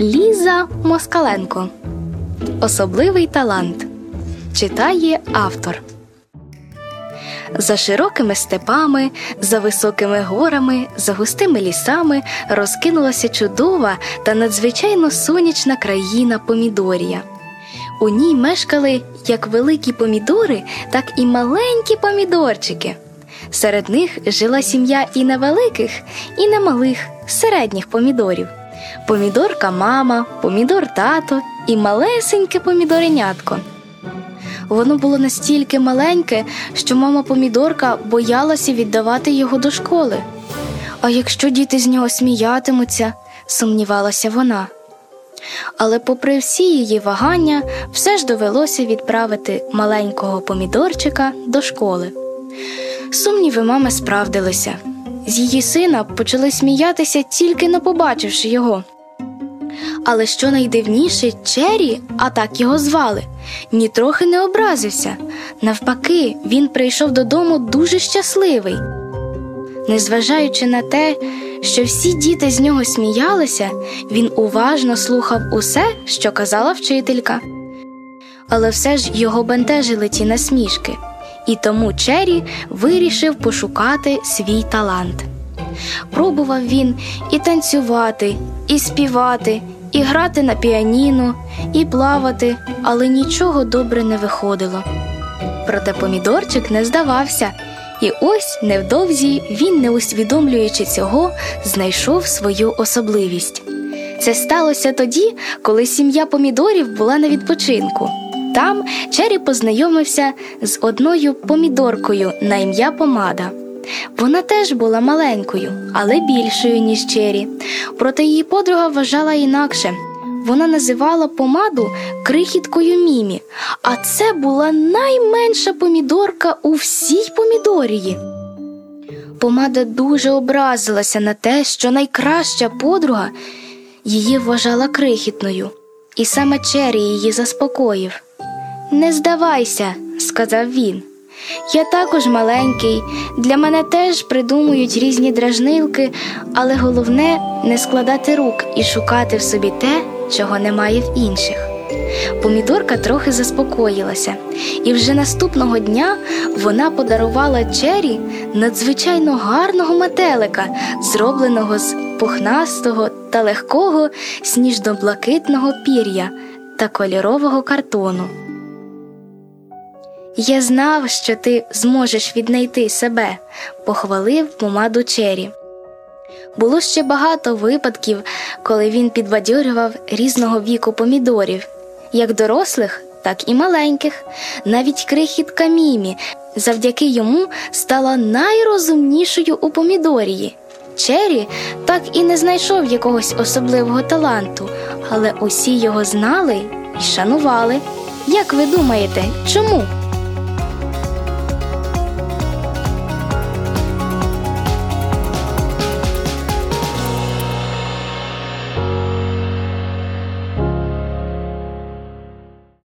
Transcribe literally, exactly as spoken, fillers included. Ліза Москаленко. Особливий талант. Читає автор. За широкими степами, за високими горами, за густими лісами розкинулася чудова та надзвичайно сонячна країна Помідорія. У ній мешкали як великі помідори, так і маленькі помідорчики. Серед них жила сім'я і невеликих, і немалих, середніх помідорів. Помідорка мама, помідор тато і малесеньке помідоренятко. Воно було настільки маленьке, що мама-помідорка боялася віддавати його до школи. А якщо діти з нього сміятимуться, сумнівалася вона. Але попри всі її вагання, все ж довелося відправити маленького помідорчика до школи. Сумніви мами справдилися. З її сина почали сміятися, тільки не побачивши його. Але що найдивніше, Чері, а так його звали, нітрохи не образився. Навпаки, він прийшов додому дуже щасливий. Незважаючи на те, що всі діти з нього сміялися, він уважно слухав усе, що казала вчителька. Але все ж його бентежили ті насмішки. І тому Чері вирішив пошукати свій талант. Пробував він і танцювати, і співати, і грати на піаніно, і плавати, але нічого добре не виходило. Проте помідорчик не здавався, і ось невдовзі він, не усвідомлюючи цього, знайшов свою особливість. Це сталося тоді, коли сім'я помідорів була на відпочинку. Там Чері познайомився з одною помідоркою на ім'я Помада. Вона теж була маленькою, але більшою, ніж Чері. Проте її подруга вважала інакше. Вона називала Помаду крихіткою Мімі, а це була найменша помідорка у всій Помідорії. Помада дуже образилася на те, що найкраща подруга її вважала крихітною. І саме Чері її заспокоїв. «Не здавайся», – сказав він. «Я також маленький, для мене теж придумують різні дражнилки, але головне – не складати рук і шукати в собі те, чого немає в інших». Помідорка трохи заспокоїлася, і вже наступного дня вона подарувала Чері надзвичайно гарного метелика, зробленого з пухнастого та легкого сніжно-блакитного пір'я та кольорового картону. «Я знав, що ти зможеш віднайти себе», – похвалив Помаду Чері. Було ще багато випадків, коли він підбадьорював різного віку помідорів, як дорослих, так і маленьких. Навіть крихітка Мімі завдяки йому стала найрозумнішою у Помідорії. Чері так і не знайшов якогось особливого таланту, але усі його знали і шанували. Як ви думаєте, чому?